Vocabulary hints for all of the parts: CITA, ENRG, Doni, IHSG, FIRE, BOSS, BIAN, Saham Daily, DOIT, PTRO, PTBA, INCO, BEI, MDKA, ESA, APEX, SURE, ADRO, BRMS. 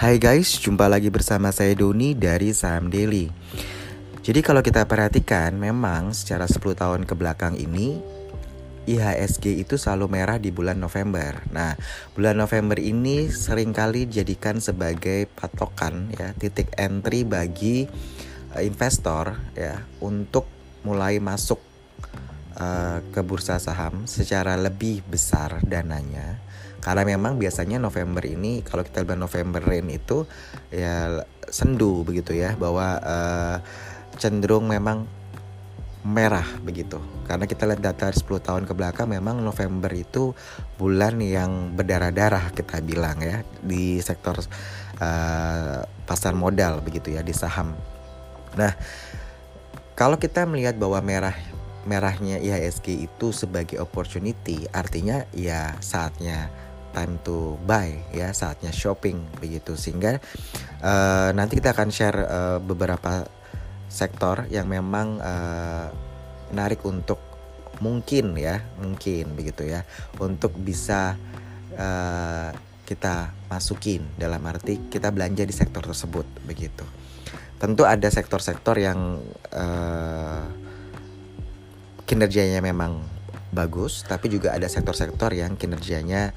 Hai guys, jumpa lagi bersama saya Doni dari Saham Daily. Jadi kalau kita perhatikan, memang secara 10 tahun ke belakang ini IHSG itu selalu merah di bulan November. Nah, bulan November ini seringkali dijadikan sebagai patokan, ya, titik entry bagi investor, ya, untuk mulai masuk ke bursa saham secara lebih besar dananya. Karena memang biasanya November ini, kalau kita lihat November rain itu ya sendu begitu ya, bahwa cenderung memang merah begitu. Karena kita lihat data 10 tahun ke belakang, memang November itu bulan yang berdarah-darah kita bilang ya, di sektor pasar modal begitu ya, di saham. Nah, kalau kita melihat bahwa merahnya IHSG itu sebagai opportunity, artinya ya saatnya time to buy, ya saatnya shopping begitu. Sehingga nanti kita akan share beberapa sektor yang memang menarik untuk mungkin begitu ya, untuk bisa kita masukin, dalam arti kita belanja di sektor tersebut begitu. Tentu ada sektor-sektor yang kinerjanya memang bagus, tapi juga ada sektor-sektor yang kinerjanya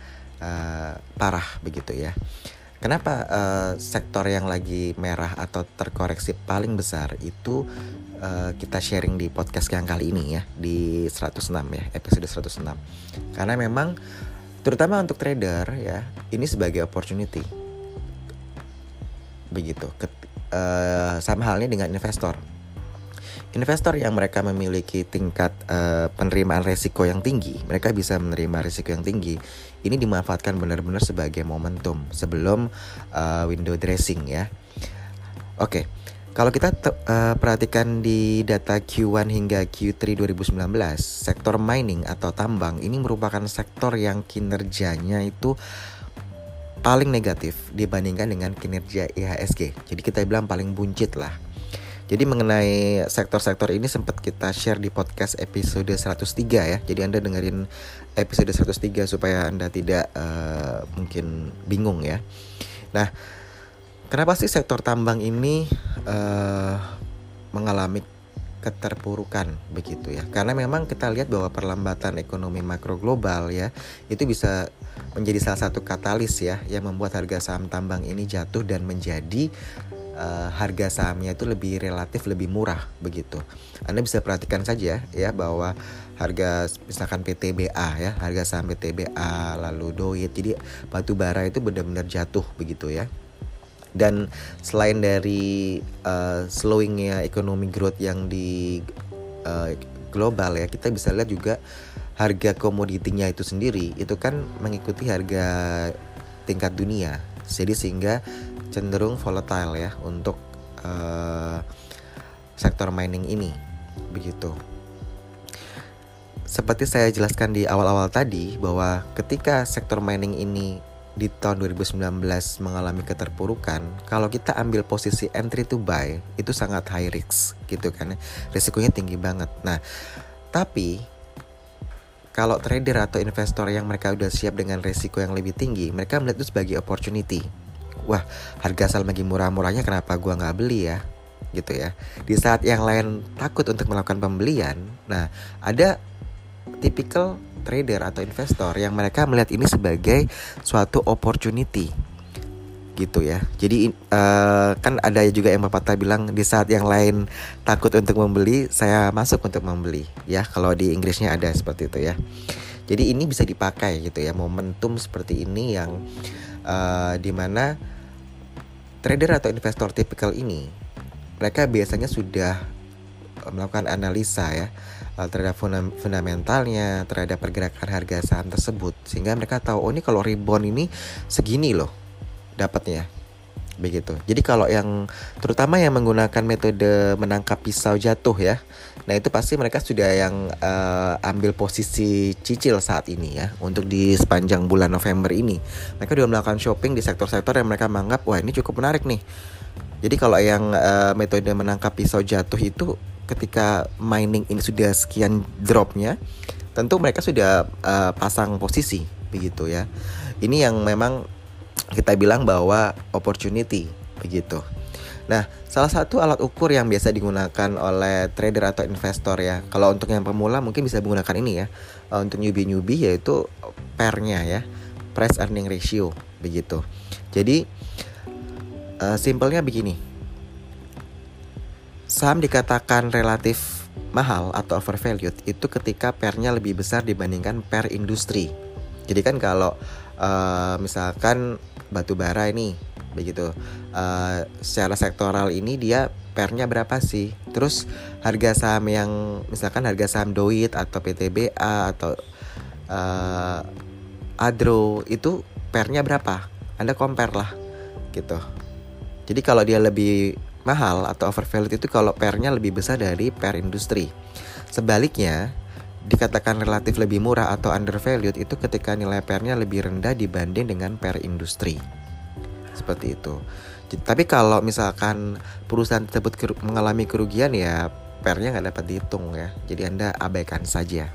parah begitu ya. Kenapa sektor yang lagi merah atau terkoreksi paling besar itu kita sharing di podcast yang kali ini ya, di 106 ya, episode 106. Karena memang terutama untuk trader ya, ini sebagai opportunity begitu. Sama halnya dengan investor. Investor yang mereka memiliki tingkat penerimaan resiko yang tinggi, mereka bisa menerima resiko yang tinggi. Ini dimanfaatkan benar-benar sebagai momentum sebelum window dressing ya. Oke, kalau kita perhatikan di data Q1 hingga Q3 2019, sektor mining atau tambang ini merupakan sektor yang kinerjanya itu paling negatif dibandingkan dengan kinerja IHSG. Jadi kita bilang paling buncit lah. Jadi mengenai sektor-sektor ini sempat kita share di podcast episode 103 ya. Jadi Anda dengerin episode 103 supaya Anda tidak mungkin bingung ya. Nah, kenapa sih sektor tambang ini mengalami keterpurukan begitu ya? Karena memang kita lihat bahwa perlambatan ekonomi makro global ya, itu bisa menjadi salah satu katalis ya, yang membuat harga saham tambang ini jatuh dan menjadi harga sahamnya itu lebih relatif lebih murah begitu. Anda bisa perhatikan saja ya, bahwa harga misalkan PTBA ya, harga saham PTBA, lalu DOIT, jadi batu bara itu benar-benar jatuh begitu ya. Dan selain dari slowingnya economic growth yang di global ya, kita bisa lihat juga harga komoditinya itu sendiri itu kan mengikuti harga tingkat dunia. Jadi sehingga cenderung volatile ya untuk sektor mining ini begitu. Seperti saya jelaskan di awal-awal tadi, bahwa ketika sektor mining ini di tahun 2019 mengalami keterpurukan, kalau kita ambil posisi entry to buy itu sangat high risk gitu kan, risikonya tinggi banget. Nah, tapi kalau trader atau investor yang mereka udah siap dengan risiko yang lebih tinggi, mereka melihat itu sebagai opportunity. Wah, harga saham lagi murah-murahnya, kenapa gua nggak beli ya? Gitu ya. Di saat yang lain takut untuk melakukan pembelian. Nah, ada tipikal trader atau investor yang mereka melihat ini sebagai suatu opportunity. Gitu ya. Jadi kan ada juga yang pepatah bilang, di saat yang lain takut untuk membeli, saya masuk untuk membeli ya. Kalau di Inggrisnya ada seperti itu ya. Jadi ini bisa dipakai gitu ya, momentum seperti ini yang dimana trader atau investor tipikal ini mereka biasanya sudah melakukan analisa ya terhadap fundamentalnya, terhadap pergerakan harga saham tersebut, sehingga mereka tahu, oh ini kalau rebound ini segini loh dapatnya begitu. Jadi kalau yang terutama yang menggunakan metode menangkap pisau jatuh ya, nah itu pasti mereka sudah yang ambil posisi cicil saat ini ya, untuk di sepanjang bulan November ini. Mereka sudah melakukan shopping di sektor-sektor yang mereka menganggap, wah ini cukup menarik nih. Jadi kalau yang metode menangkap pisau jatuh itu, ketika mining ini sudah sekian dropnya, tentu mereka sudah pasang posisi begitu ya. Ini yang memang kita bilang bahwa opportunity begitu. Nah, salah satu alat ukur yang biasa digunakan oleh trader atau investor ya, kalau untuk yang pemula mungkin bisa menggunakan ini ya, untuk newbie-newbie yaitu PER-nya ya, price earning ratio begitu. Jadi simpelnya begini, saham dikatakan relatif mahal atau overvalued itu ketika PER-nya lebih besar dibandingkan PER industri. Jadi kan kalau misalkan batu bara ini begitu, secara sektoral ini dia PER-nya berapa sih, terus harga saham yang misalkan harga saham DOIT atau PTBA atau ADRO itu PER-nya berapa, Anda compare lah gitu. Jadi kalau dia lebih mahal atau overvalued itu kalau PER-nya lebih besar dari PER industri. Sebaliknya dikatakan relatif lebih murah atau undervalued itu ketika nilai PER-nya lebih rendah dibanding dengan PER industri, seperti itu. Tapi kalau misalkan perusahaan tersebut mengalami kerugian ya PER-nya nggak dapat dihitung ya, jadi Anda abaikan saja,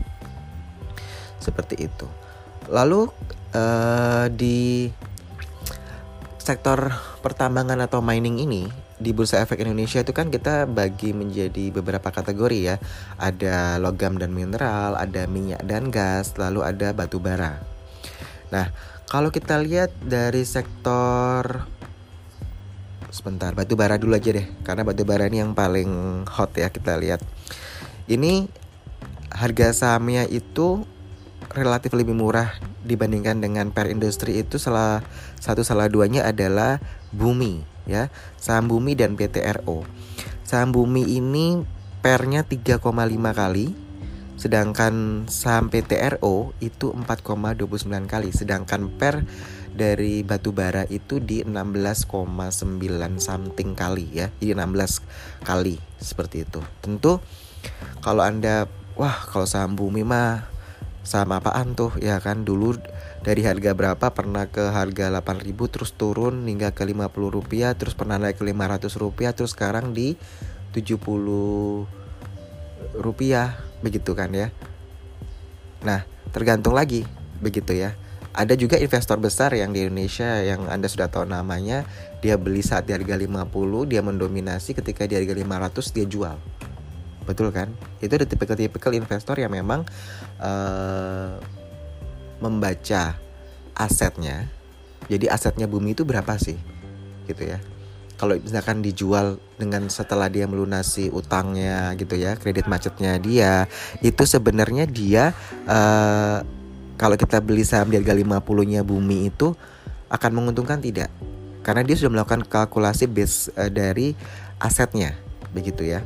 seperti itu. Lalu di sektor pertambangan atau mining ini di Bursa Efek Indonesia itu kan kita bagi menjadi beberapa kategori ya, ada logam dan mineral, ada minyak dan gas, lalu ada batu bara. Nah, kalau kita lihat dari sektor, sebentar, batu bara dulu aja deh, karena batu bara ini yang paling hot ya kita lihat. Ini harga sahamnya itu relatif lebih murah dibandingkan dengan per industri itu salah duanya adalah Bumi ya, saham Bumi dan PTRO. Saham Bumi ini pernya 3,5 kali. Sedangkan saham PTRO itu 4,29 kali. Sedangkan PER dari batubara itu di 16,9 something kali ya. Jadi 16 kali seperti itu. Tentu kalau Anda, wah kalau saham Bumi mah saham apaan tuh ya kan, dulu dari harga berapa pernah ke harga 8.000 terus turun hingga ke Rp50, terus pernah naik ke Rp500, terus sekarang di Rp70 begitu kan ya. Nah, tergantung lagi begitu ya. Ada juga investor besar yang di Indonesia yang Anda sudah tahu namanya, dia beli saat di harga 50, dia mendominasi, ketika di harga 500 dia jual. Betul kan? Itu ada tipikal-tipikal investor yang memang membaca asetnya. Jadi asetnya Bumi itu berapa sih? Gitu ya. Kalau misalkan dijual dengan setelah dia melunasi utangnya gitu ya, kredit macetnya dia, itu sebenarnya dia kalau kita beli saham di harga 50-nya Bumi itu akan menguntungkan tidak? Karena dia sudah melakukan kalkulasi base dari asetnya begitu ya.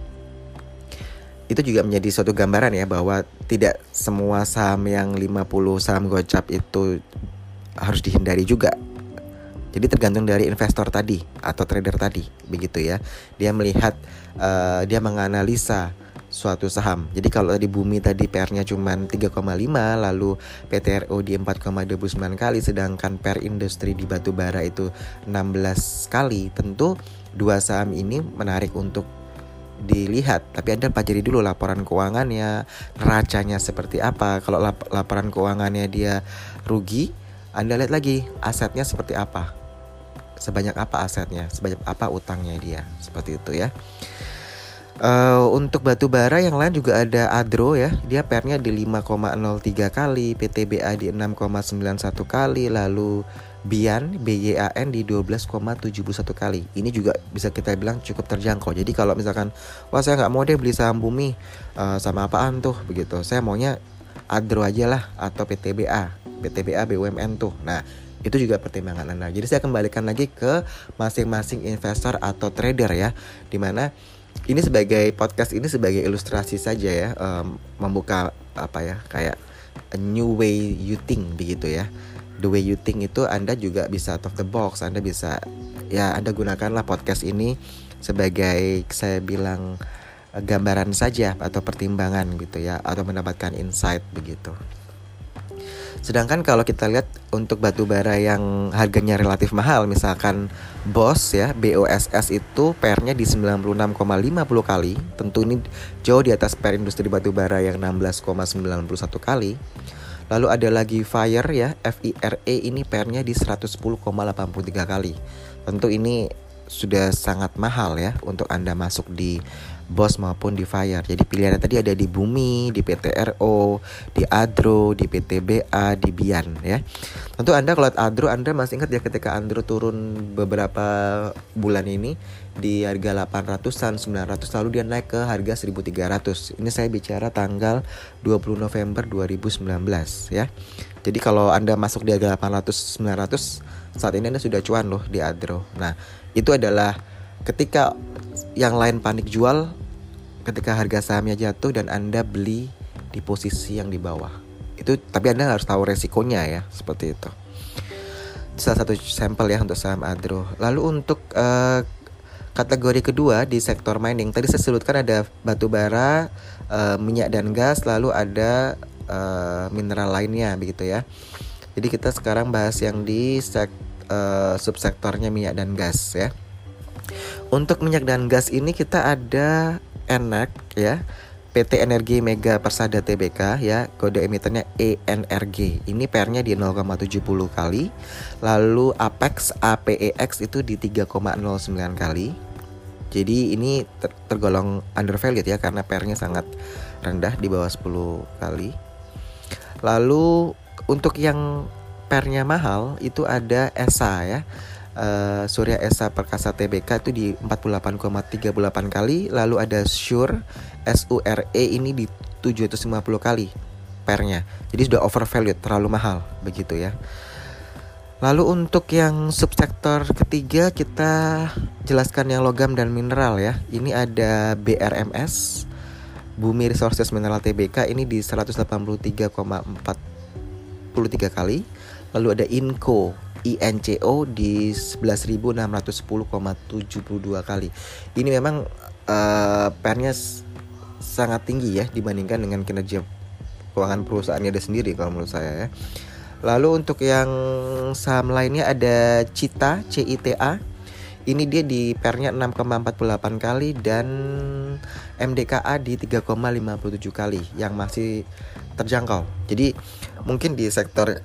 Itu juga menjadi suatu gambaran ya bahwa tidak semua saham yang 50 saham gocap itu harus dihindari juga. Jadi tergantung dari investor tadi atau trader tadi, begitu ya. Dia melihat, dia menganalisa suatu saham. Jadi kalau tadi Bumi tadi PER-nya cuma 3,5, lalu PTRO di 4,29 kali, sedangkan PER industri di batubara itu 16 kali. Tentu dua saham ini menarik untuk dilihat. Tapi Anda pelajari dulu laporan keuangannya, neracanya seperti apa. Kalau laporan keuangannya dia rugi, Anda lihat lagi asetnya seperti apa, sebanyak apa asetnya, sebanyak apa utangnya dia, seperti itu ya. Untuk batu bara yang lain juga ada ADRO ya, dia PER-nya di 5,03 kali, PTBA di 6,91 kali, lalu BIAN di 12,71 kali. Ini juga bisa kita bilang cukup terjangkau. Jadi kalau misalkan, wah saya nggak mau deh beli saham Bumi, sama apaan tuh begitu, saya maunya ADRO aja lah atau PTBA BUMN tuh. Nah, itu juga pertimbangan Anda. Jadi saya kembalikan lagi ke masing-masing investor atau trader ya, dimana ini sebagai podcast ini sebagai ilustrasi saja ya, membuka apa ya, kayak a new way you think begitu ya. The way you think itu Anda juga bisa out of the box, Anda bisa ya, Anda gunakanlah podcast ini sebagai saya bilang gambaran saja atau pertimbangan gitu ya, atau mendapatkan insight begitu. Sedangkan kalau kita lihat untuk batu bara yang harganya relatif mahal, misalkan BOSS ya, BOSS itu PER-nya di 96,50 kali. Tentu ini jauh di atas PER industri batu bara yang 16,91 kali. Lalu ada lagi FIRE ya, FIRE ini PR-nya di 110,83 kali. Tentu ini sudah sangat mahal ya untuk Anda masuk di BOSS maupun di FIRE. Jadi pilihannya tadi ada di Bumi, di PTRO, di ADRO, di PTBA, di BIAN ya. Tentu Anda kalau ADRO, Anda masih ingat ya ketika ADRO turun beberapa bulan ini di harga 800-an, 900, lalu dia naik ke harga 1300. Ini saya bicara tanggal 20 November 2019 ya. Jadi kalau Anda masuk di harga 800-900, saat ini Anda sudah cuan loh di ADRO. Nah, itu adalah ketika yang lain panik jual, ketika harga sahamnya jatuh dan Anda beli di posisi yang di bawah. Itu tapi Anda harus tahu resikonya ya, seperti itu. Salah satu sampel ya untuk saham ADRO. Lalu untuk kategori kedua di sektor mining, tadi saya sebutkan ada batu bara, minyak dan gas, lalu ada mineral lainnya begitu ya. Jadi kita sekarang bahas yang di subsektornya minyak dan gas ya. Untuk minyak dan gas ini kita ada ENRG ya, PT Energi Mega Persada Tbk ya, kode emitennya ENRG. Ini PR-nya di 0,70 kali. Lalu APEX APEX itu di 3,09 kali. Jadi ini tergolong undervalued ya karena PR-nya sangat rendah di bawah 10 kali. Lalu untuk yang PR-nya mahal itu ada ESA ya, Surya Esa Perkasa Tbk itu di 48,38 kali. Lalu ada SURE SURE ini di 750 kali PR-nya. Jadi sudah overvalued, terlalu mahal begitu ya. Lalu untuk yang subsektor ketiga kita jelaskan yang logam dan mineral ya. Ini ada BRMS Bumi Resources Mineral Tbk ini di 183,43 kali. Lalu ada INCO, INCO di 11.610,72 kali. Ini memang PR-nya sangat tinggi ya dibandingkan dengan kinerja keuangan perusahaannya ada sendiri kalau menurut saya ya. Lalu untuk yang saham lainnya ada CITA, CITA. Ini dia di PR-nya 6,48 kali dan MDKA di 3,57 kali yang masih terjangkau. Jadi mungkin di sektor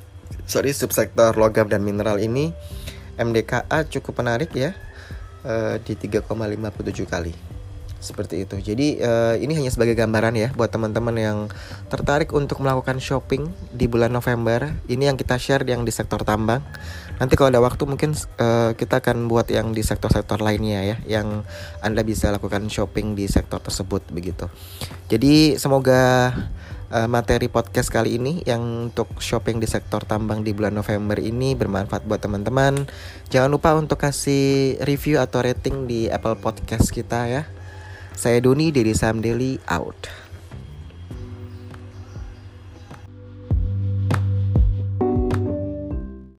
subsektor logam dan mineral ini MDKA cukup menarik ya, di 3,57 kali. Seperti itu. Jadi ini hanya sebagai gambaran ya buat teman-teman yang tertarik untuk melakukan shopping di bulan November. Ini yang kita share yang di sektor tambang. Nanti kalau ada waktu mungkin kita akan buat yang di sektor-sektor lainnya ya, yang Anda bisa lakukan shopping di sektor tersebut begitu. Jadi semoga materi podcast kali ini yang untuk shopping di sektor tambang di bulan November ini bermanfaat buat teman-teman. Jangan lupa untuk kasih review atau rating di Apple Podcast kita ya. Saya Doni dari Saham Daily, out.